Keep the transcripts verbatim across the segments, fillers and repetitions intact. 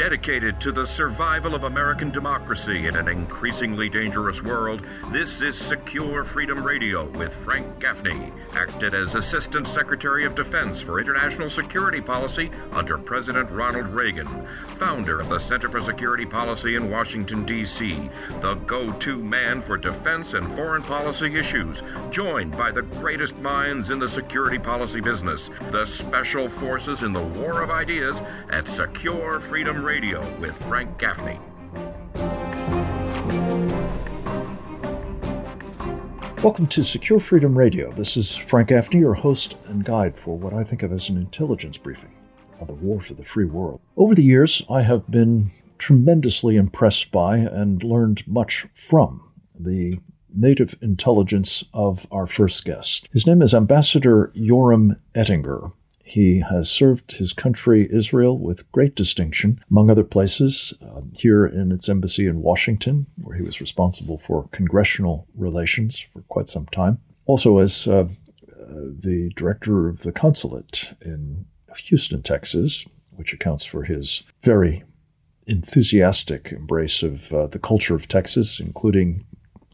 Dedicated to the survival of American democracy in an increasingly dangerous world, this is Secure Freedom Radio with Frank Gaffney, acted as Assistant Secretary of Defense for International Security Policy under President Ronald Reagan, founder of the Center for Security Policy in Washington, D C, the go-to man for defense and foreign policy issues, joined by the greatest minds in the security policy business, the special forces in the war of ideas at Secure Freedom Radio. Radio with Frank Gaffney. Welcome to Secure Freedom Radio. This is Frank Gaffney, your host and guide for what I think of as an intelligence briefing on the war for the free world. Over the years, I have been tremendously impressed by and learned much from the native intelligence of our first guest. His name is Ambassador Yoram Ettinger. He has served his country, Israel, with great distinction, among other places, uh, here in its embassy in Washington, where he was responsible for congressional relations for quite some time. Also as uh, uh, the director of the consulate in Houston, Texas, which accounts for his very enthusiastic embrace of uh, the culture of Texas, including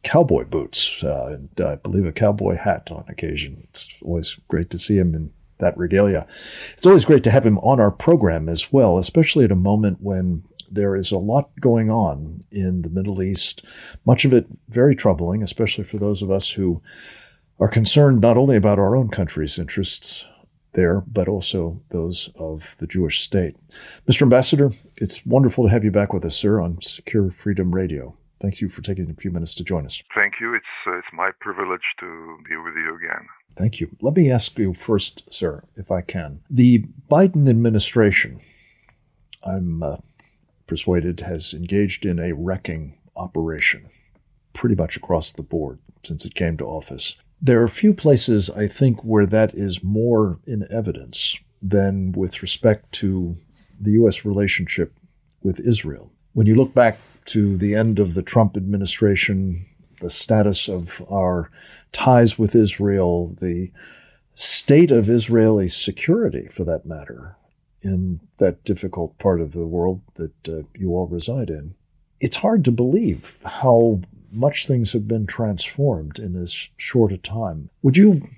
cowboy boots, uh, and I believe a cowboy hat on occasion. It's always great to see him in that regalia. It's always great to have him on our program as well, especially at a moment when there is a lot going on in the Middle East, much of it very troubling, especially for those of us who are concerned not only about our own country's interests there, but also those of the Jewish state. Mister Ambassador, it's wonderful to have you back with us, sir, on Secure Freedom Radio. Thank you for taking a few minutes to join us. Thank you. It's uh, it's my privilege to be with you again. Thank you. Let me ask you first, sir, if I can. The Biden administration, I'm uh, persuaded, has engaged in a wrecking operation pretty much across the board since it came to office. There are few places, I think, where that is more in evidence than with respect to the U S relationship with Israel. When you look back to the end of the Trump administration, the status of our ties with Israel, the state of Israeli security, for that matter, in that difficult part of the world that uh, you all reside in, it's hard to believe how much things have been transformed in as short a time. Would you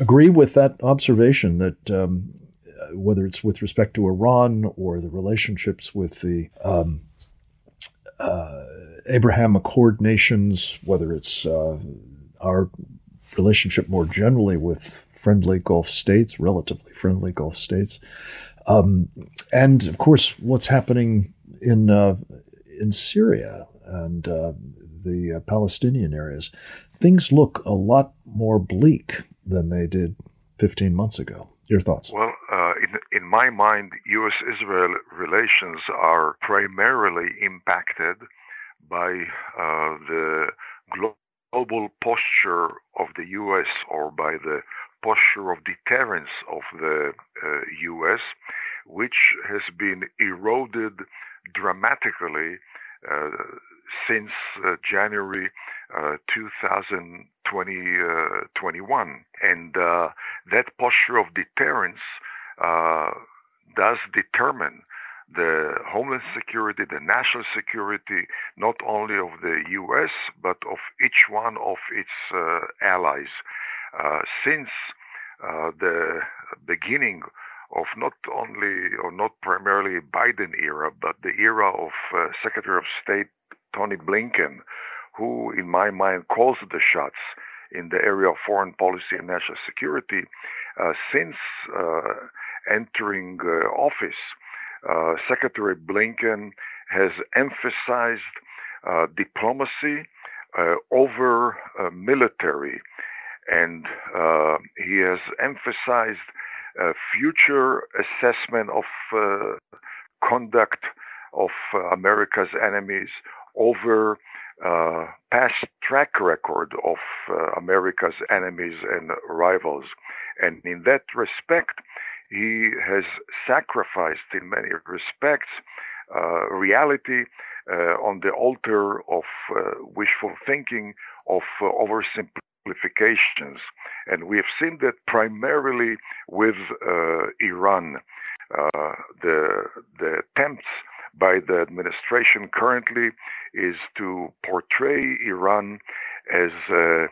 agree with that observation that um, whether it's with respect to Iran or the relationships with the um, Uh, Abraham Accord nations, whether it's uh, our relationship more generally with friendly Gulf states, relatively friendly Gulf states, um, and of course what's happening in uh, in Syria and uh, the uh, Palestinian areas, things look a lot more bleak than they did fifteen months ago. Your thoughts? Well, uh, in, in my mind, U S-Israel relations are primarily impacted by uh, the global posture of the U S or by the posture of deterrence of the uh, U S, which has been eroded dramatically uh, since uh, January uh, two thousand twenty-one. And uh, that posture of deterrence uh, does determine the homeland security, the national security, not only of the U S, but of each one of its uh, allies. Uh, since uh, the beginning of not only, or not primarily Biden era, but the era of uh, Secretary of State Tony Blinken, who, in my mind, calls the shots in the area of foreign policy and national security, uh, since uh, entering uh, office, uh, Secretary Blinken has emphasized uh, diplomacy uh, over uh, military, and uh, he has emphasized uh, future assessment of uh, conduct of uh, America's enemies over uh, past track record of uh, America's enemies and rivals. And in that respect, he has sacrificed, in many respects, uh, reality uh, on the altar of uh, wishful thinking, of uh, oversimplifications. And we have seen that primarily with uh, Iran, uh, the, the attempts by the administration currently is to portray Iran as a,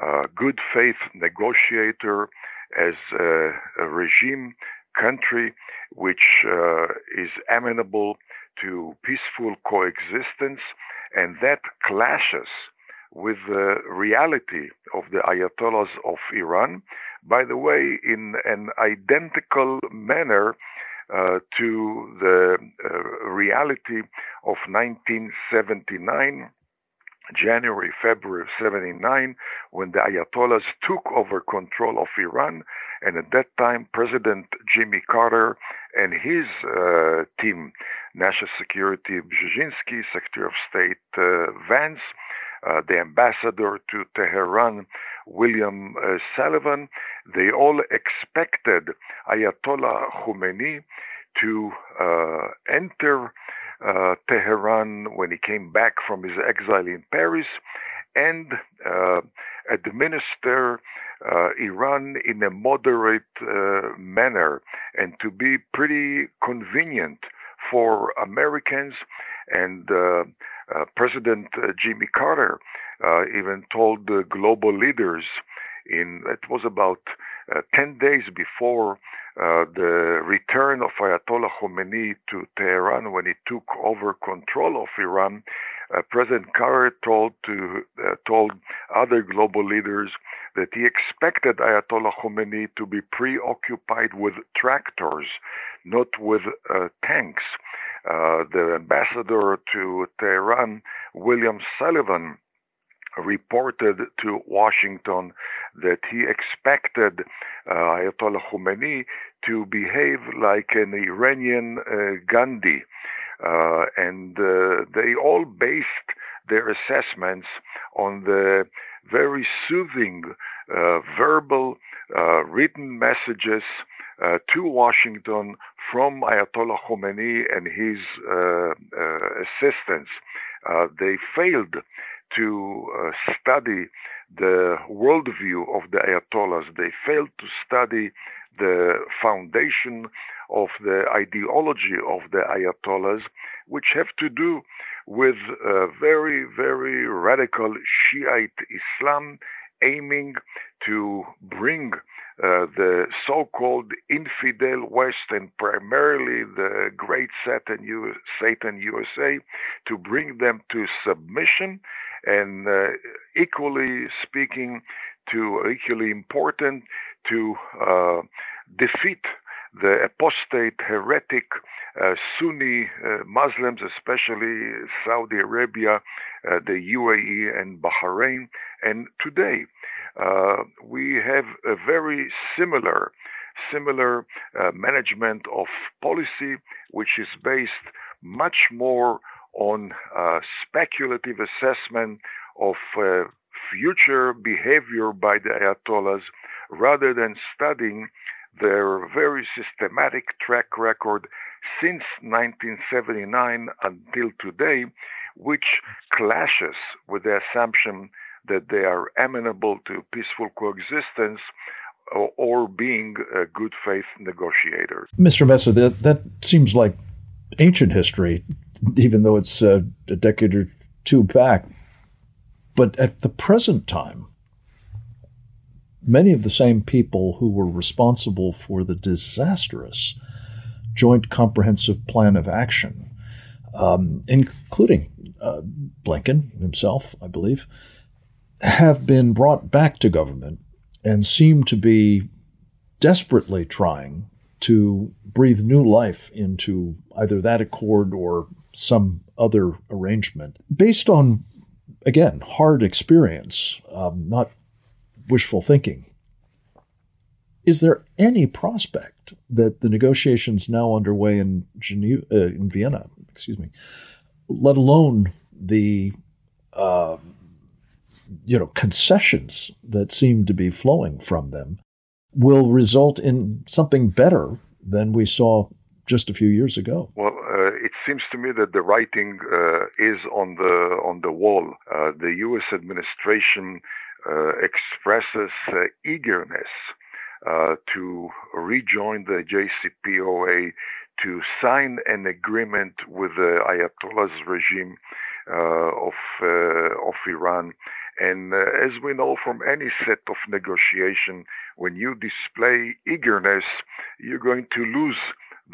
a good faith negotiator, as a, a regime country which uh, is amenable to peaceful coexistence, and that clashes with the reality of the Ayatollahs of Iran, by the way, in an identical manner uh, to the uh, reality of nineteen seventy-nine, January, February seventy-nine, when the Ayatollahs took over control of Iran, and at that time, President Jimmy Carter and his uh, team, National Security Brzezinski, Secretary of State uh, Vance, Uh, the ambassador to Tehran, William uh, Sullivan, they all expected Ayatollah Khomeini to uh, enter uh, Tehran when he came back from his exile in Paris and uh, administer uh, Iran in a moderate uh, manner and to be pretty convenient for Americans. And uh, uh, President uh, Jimmy Carter uh, even told the global leaders in, it was about uh, ten days before uh, the return of Ayatollah Khomeini to Tehran when he took over control of Iran, uh, President Carter told, to, uh, told other global leaders that he expected Ayatollah Khomeini to be preoccupied with tractors, not with uh, tanks. Uh, the ambassador to Tehran, William Sullivan, reported to Washington that he expected uh, Ayatollah Khomeini to behave like an Iranian uh, Gandhi. Uh, and uh, they all based their assessments on the very soothing uh, verbal uh, written messages Uh, to Washington from Ayatollah Khomeini and his uh, uh, assistants. Uh, they failed to uh, study the worldview of the Ayatollahs. They failed to study the foundation of the ideology of the Ayatollahs, which have to do with uh, very, very radical Shiite Islam, aiming to bring uh, the so-called infidel West and primarily the great Satan, U- Satan U S A, to bring them to submission and uh, equally speaking, to equally important, to uh, defeat the apostate, heretic uh, Sunni uh, Muslims, especially Saudi Arabia, uh, the U A E and Bahrain. And today, uh, we have a very similar, similar uh, management of policy, which is based much more on uh, speculative assessment of uh, future behavior by the Ayatollahs, rather than studying their very systematic track record since nineteen seventy-nine until today, which clashes with the assumption that they are amenable to peaceful coexistence or, or being a good faith negotiator. Mister Messer, that, that seems like ancient history, even though it's uh, a decade or two back. But at the present time, many of the same people who were responsible for the disastrous Joint Comprehensive Plan of Action, um, including uh, Blinken himself, I believe, have been brought back to government and seem to be desperately trying to breathe new life into either that accord or some other arrangement. Based on, again, hard experience, um, not wishful thinking. Is there any prospect that the negotiations now underway in Geneva, uh, in Vienna, excuse me, let alone the uh, you know concessions that seem to be flowing from them, will result in something better than we saw just a few years ago? Well, uh, it seems to me that the writing uh, is on the on the wall. Uh, the U S administration Uh, expresses uh, eagerness uh, to rejoin the J C P O A, to sign an agreement with the Ayatollah's regime uh, of uh, of Iran. And uh, as we know from any set of negotiation, when you display eagerness, you're going to lose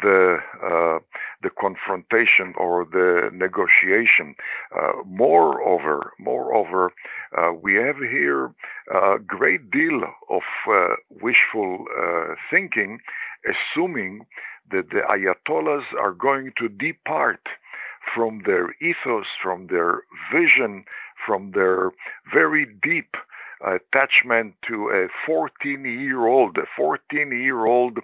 the uh, the confrontation or the negotiation. Uh, moreover, moreover, uh, we have here a great deal of uh, wishful uh, thinking, assuming that the Ayatollahs are going to depart from their ethos, from their vision, from their very deep attachment to a fourteen-year-old, a fourteen-year-old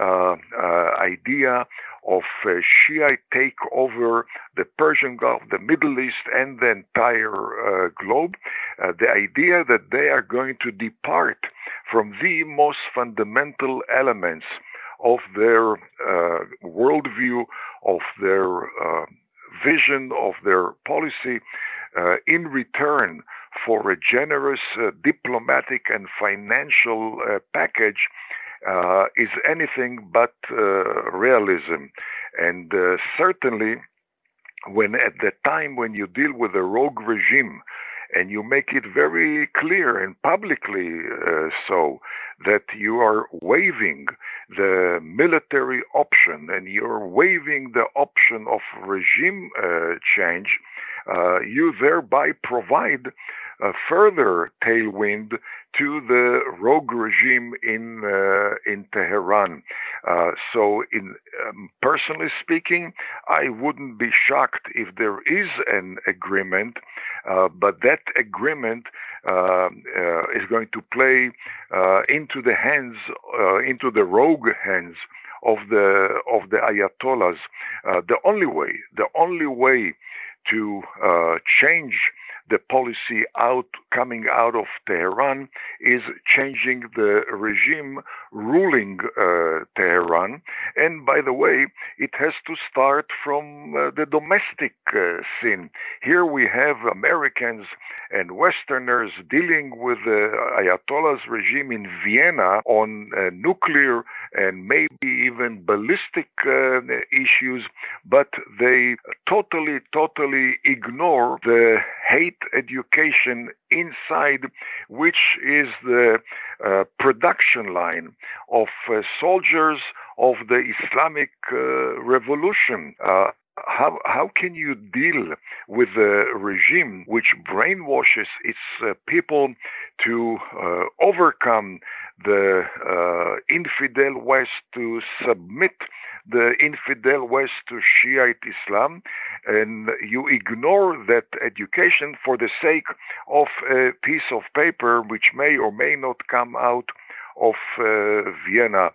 uh, uh, idea of Shiite take over the Persian Gulf, the Middle East, and the entire uh, globe. Uh, the idea that they are going to depart from the most fundamental elements of their uh, worldview, of their uh, vision, of their policy, uh, in return for a generous uh, diplomatic and financial uh, package uh, is anything but uh, realism. And uh, certainly, when at the time when you deal with a rogue regime, and you make it very clear and publicly uh, so that you are waiving the military option and you're waiving the option of regime uh, change, uh, you thereby provide a further tailwind to the rogue regime in uh, in Tehran. Uh, so, in um, personally speaking, I wouldn't be shocked if there is an agreement, uh, but that agreement uh, uh, is going to play uh, into the hands, uh, into the rogue hands of the of the Ayatollahs. Uh, the only way, the only way to uh, change the policy out coming out of Tehran is changing the regime ruling uh, Tehran. And by the way, it has to start from uh, the domestic uh, scene. Here we have Americans and Westerners dealing with the Ayatollah's regime in Vienna on uh, nuclear and maybe even ballistic uh, issues, but they totally, totally ignore the hate education inside, which is the uh, production line of uh, soldiers of the Islamic uh, Revolution. Uh, how, how can you deal with a regime which brainwashes its uh, people to uh, overcome the uh, infidel West, to submit the infidel West to Shiite Islam, and you ignore that education for the sake of a piece of paper which may or may not come out of uh, Vienna.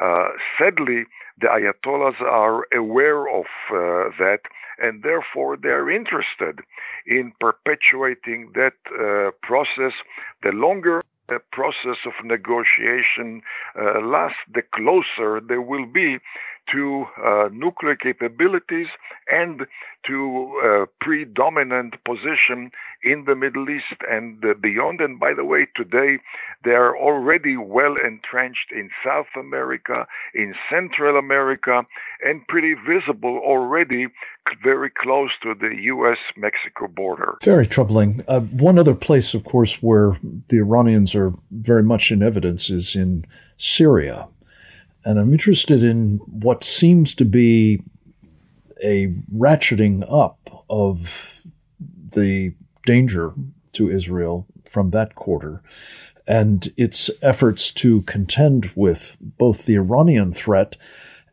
Uh, sadly, the Ayatollahs are aware of uh, that, and therefore they're interested in perpetuating that uh, process. The longer the process of negotiation uh, lasts, the closer they will be to uh, nuclear capabilities and to uh, predominant position in the Middle East and uh, beyond. And by the way, today they are already well entrenched in South America, in Central America, and pretty visible already very close to the U S Mexico border. Very troubling. Uh, one other place, of course, where the Iranians are very much in evidence is in Syria. And I'm interested in what seems to be a ratcheting up of the danger to Israel from that quarter and its efforts to contend with both the Iranian threat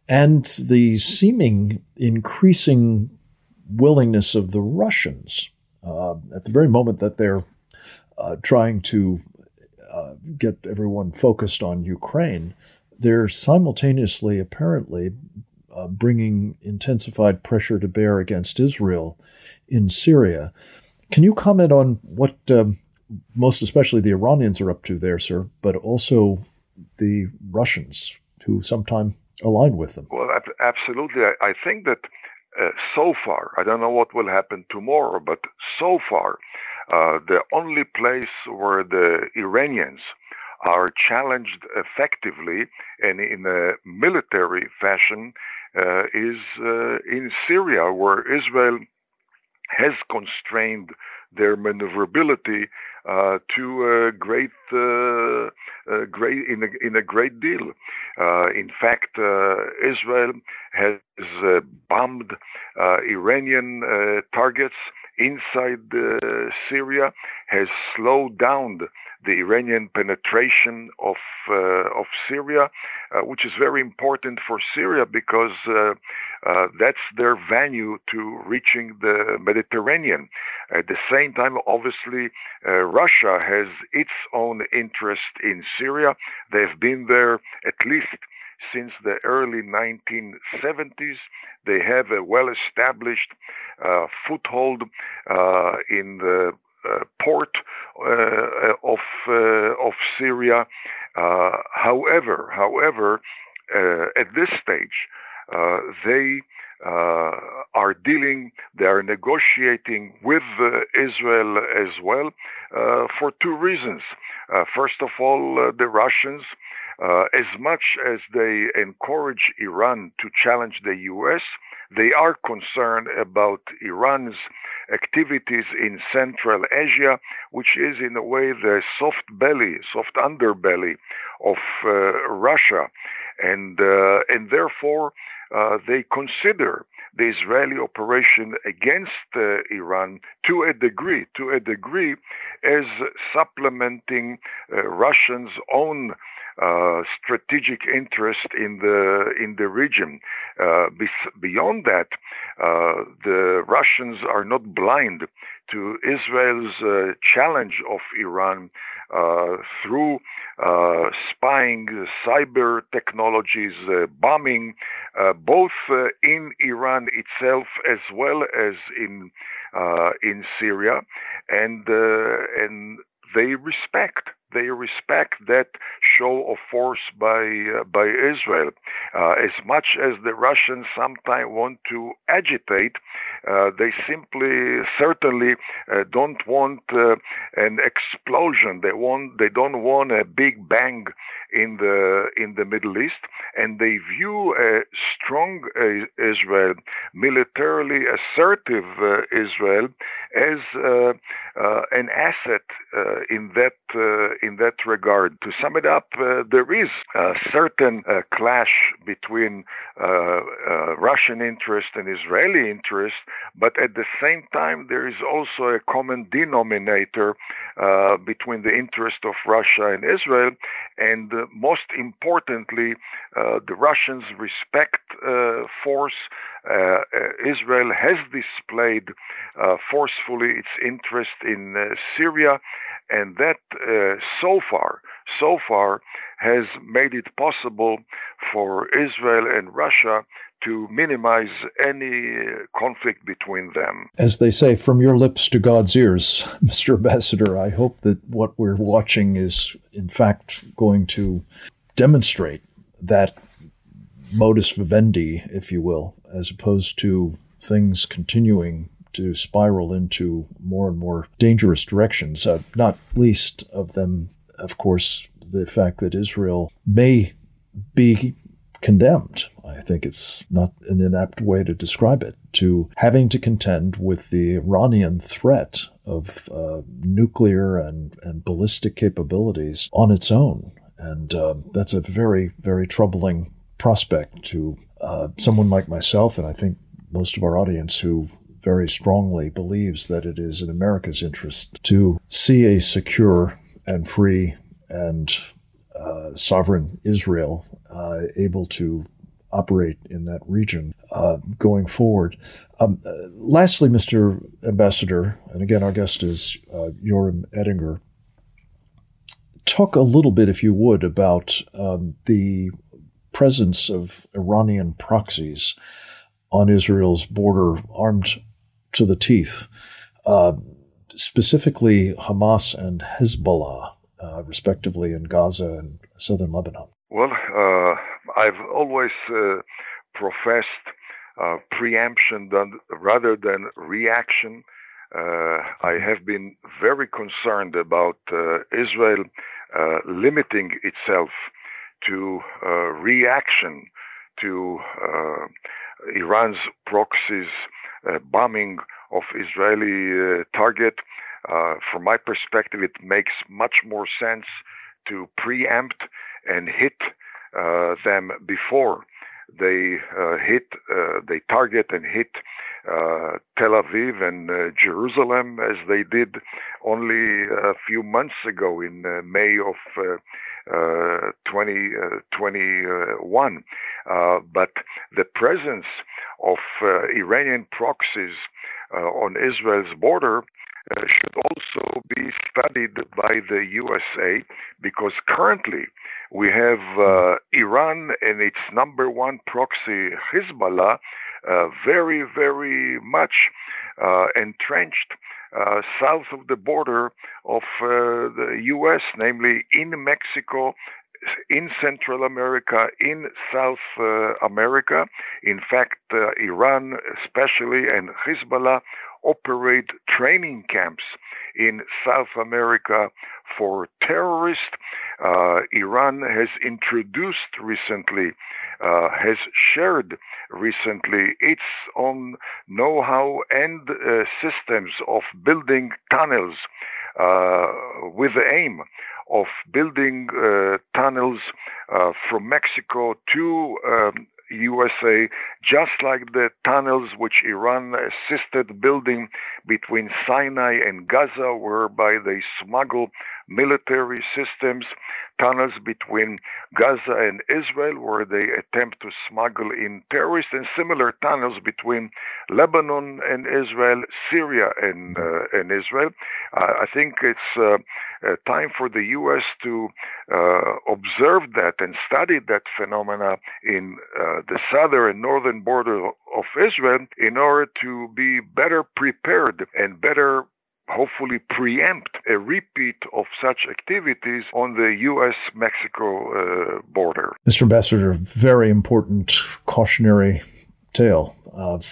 and the seeming increasing willingness of the Russians uh, at the very moment that they're uh, trying to uh, get everyone focused on Ukraine. They're simultaneously, apparently, uh, bringing intensified pressure to bear against Israel in Syria. Can you comment on what um, most especially the Iranians are up to there, sir, but also the Russians, who sometimes align with them? Well, absolutely. I think that uh, so far, I don't know what will happen tomorrow, but so far, uh, the only place where the Iranians are challenged effectively and in a military fashion uh, is uh, in Syria, where Israel has constrained their maneuverability uh, to a great, uh, a great in a, in a great deal. Uh, in fact, uh, Israel has uh, bombed uh, Iranian uh, targets inside uh, Syria, has slowed down the Iranian penetration of uh, of Syria, uh, which is very important for Syria because uh, uh, that's their venue to reaching the Mediterranean. At the same time, obviously, uh, Russia has its own interest in Syria. They've been there at least since the early nineteen seventies. They have a well-established uh, foothold uh, in the uh, port uh, of uh, of Syria. Uh, however, however, uh, at this stage, uh, they uh, are dealing, they are negotiating with uh, Israel as well uh, for two reasons. Uh, first of all, uh, the Russians, Uh, as much as they encourage Iran to challenge the U S, they are concerned about Iran's activities in Central Asia, which is in a way the soft belly, soft underbelly of uh, Russia. And, uh, and therefore, uh, they consider the Israeli operation against uh, Iran to a degree, to a degree, as supplementing uh, Russians' own Uh, strategic interest in the in the region. Uh, beyond that, uh, the Russians are not blind to Israel's uh, challenge of Iran uh, through uh, spying, cyber technologies, uh, bombing, uh, both uh, in Iran itself as well as in uh, in Syria, and uh, and. They respect. They respect that show of force by uh, by Israel. Uh, as much as the Russians sometimes want to agitate, uh, they simply, certainly, uh, don't want uh, an explosion. They want. They don't want a big bang in the in the Middle East. And they view a strong uh, Israel, militarily assertive uh, Israel, as uh, uh, an asset uh, in that uh, in that regard. To sum it up, uh, there is a certain uh, clash between uh, uh, Russian interest and Israeli interest, but at the same time, there is also a common denominator uh, between the interest of Russia and Israel, and uh, most importantly, Uh, the Russians respect uh, force. Uh, Israel has displayed uh, forcefully its interest in uh, Syria, and that uh, so far, so far has made it possible for Israel and Russia to minimize any conflict between them. As they say, from your lips to God's ears, Mister Ambassador, I hope that what we're watching is, in fact, going to demonstrate that modus vivendi, if you will, as opposed to things continuing to spiral into more and more dangerous directions, uh, not least of them, of course, the fact that Israel may be condemned. I think it's not an inapt way to describe it, to having to contend with the Iranian threat of uh, nuclear and, and ballistic capabilities on its own. And um, that's a very, very troubling prospect to uh, someone like myself, and I think most of our audience, who very strongly believes that it is in America's interest to see a secure and free and uh, sovereign Israel uh, able to operate in that region uh, going forward. Um, uh, lastly, Mister Ambassador, and again, our guest is uh, Yoram Ettinger, talk a little bit, if you would, about um, the presence of Iranian proxies on Israel's border, armed to the teeth, uh, specifically Hamas and Hezbollah, uh, respectively, in Gaza and southern Lebanon. Well, uh, I've always uh, professed uh, preemption than, rather than reaction. Uh, I have been very concerned about uh, Israel uh, limiting itself to uh, reaction to uh, Iran's proxies' uh, bombing of Israeli uh, target, uh, from my perspective, it makes much more sense to preempt and hit uh, them before they uh, hit, uh, they target and hit uh, Tel Aviv and uh, Jerusalem, as they did only a few months ago in uh, May of uh, uh, twenty twenty-one. Uh, but the presence of uh, Iranian proxies uh, on Israel's border Uh, should also be studied by the U S A, because currently we have uh, Iran and its number one proxy, Hezbollah, uh, very, very much uh, entrenched uh, south of the border of uh, the U S, namely in Mexico, in Central America, in South uh, America. In fact, uh, Iran especially and Hezbollah operate training camps in South America for terrorists. Uh, Iran has introduced recently, uh, has shared recently its own know-how and uh, systems of building tunnels uh, with the aim of building uh, tunnels uh, from Mexico to um, U S A, just like the tunnels which Iran assisted building between Sinai and Gaza, whereby they smuggle military systems, tunnels between Gaza and Israel, where they attempt to smuggle in terrorists, and similar tunnels between Lebanon and Israel, Syria and, uh, and Israel. Uh, I think it's uh, uh, time for the U S to uh, observe that and study that phenomena in uh, the southern and northern border of Israel in order to be better prepared and better hopefully preempt a repeat of such activities on the U S Mexico uh, border. Mister Ambassador, very important cautionary tale of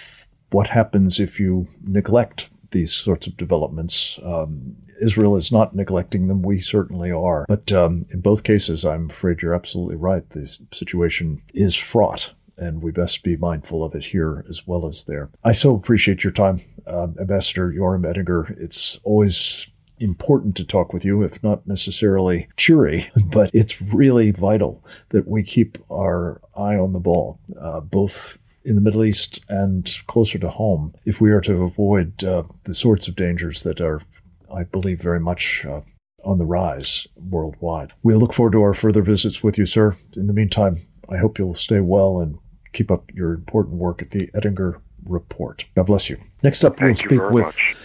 what happens if you neglect these sorts of developments. Um, Israel is not neglecting them. We certainly are. But um, in both cases, I'm afraid you're absolutely right. The situation is fraught, and we best be mindful of it here as well as there. I so appreciate your time, uh, Ambassador Yoram Ettinger. It's always important to talk with you, if not necessarily cheery, but it's really vital that we keep our eye on the ball, uh, both in the Middle East and closer to home, if we are to avoid uh, the sorts of dangers that are, I believe, very much uh, on the rise worldwide. We look forward to our further visits with you, sir. In the meantime, I hope you'll stay well and keep up your important work at the Ettinger Report. God bless you. Next up, we'll speak with much.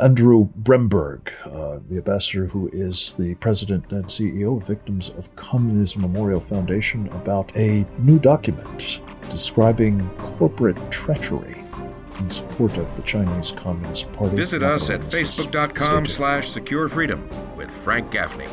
Andrew Bremberg, uh, the ambassador who is the president and C E O of Victims of Communism Memorial Foundation, about a new document describing corporate treachery in support of the Chinese Communist Party. Visit us at facebook.com slash secure freedom with Frank Gaffney.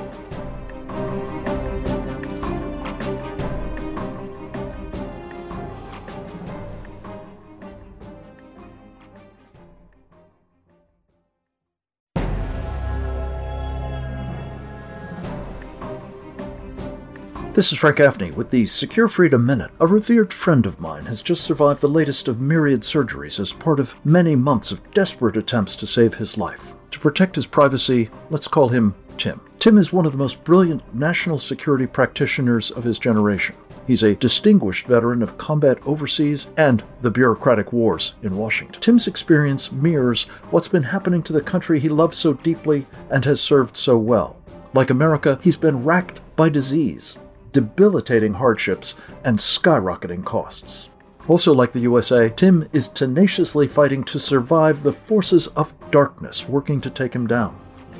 This is Frank Gaffney with the Secure Freedom Minute. A revered friend of mine has just survived the latest of myriad surgeries as part of many months of desperate attempts to save his life. To protect his privacy, let's call him Tim. Tim is one of the most brilliant national security practitioners of his generation. He's a distinguished veteran of combat overseas and the bureaucratic wars in Washington. Tim's experience mirrors what's been happening to the country he loves so deeply and has served so well. Like America, he's been racked by disease, debilitating hardships, and skyrocketing costs. Also like the U S A, Tim is tenaciously fighting to survive the forces of darkness working to take him down.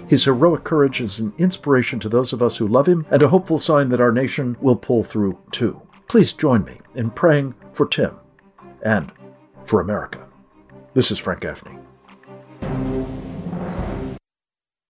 His heroic courage is an inspiration to those of us who love him and a hopeful sign that our nation will pull through too. Please join me in praying for Tim and for America. This is Frank Gaffney.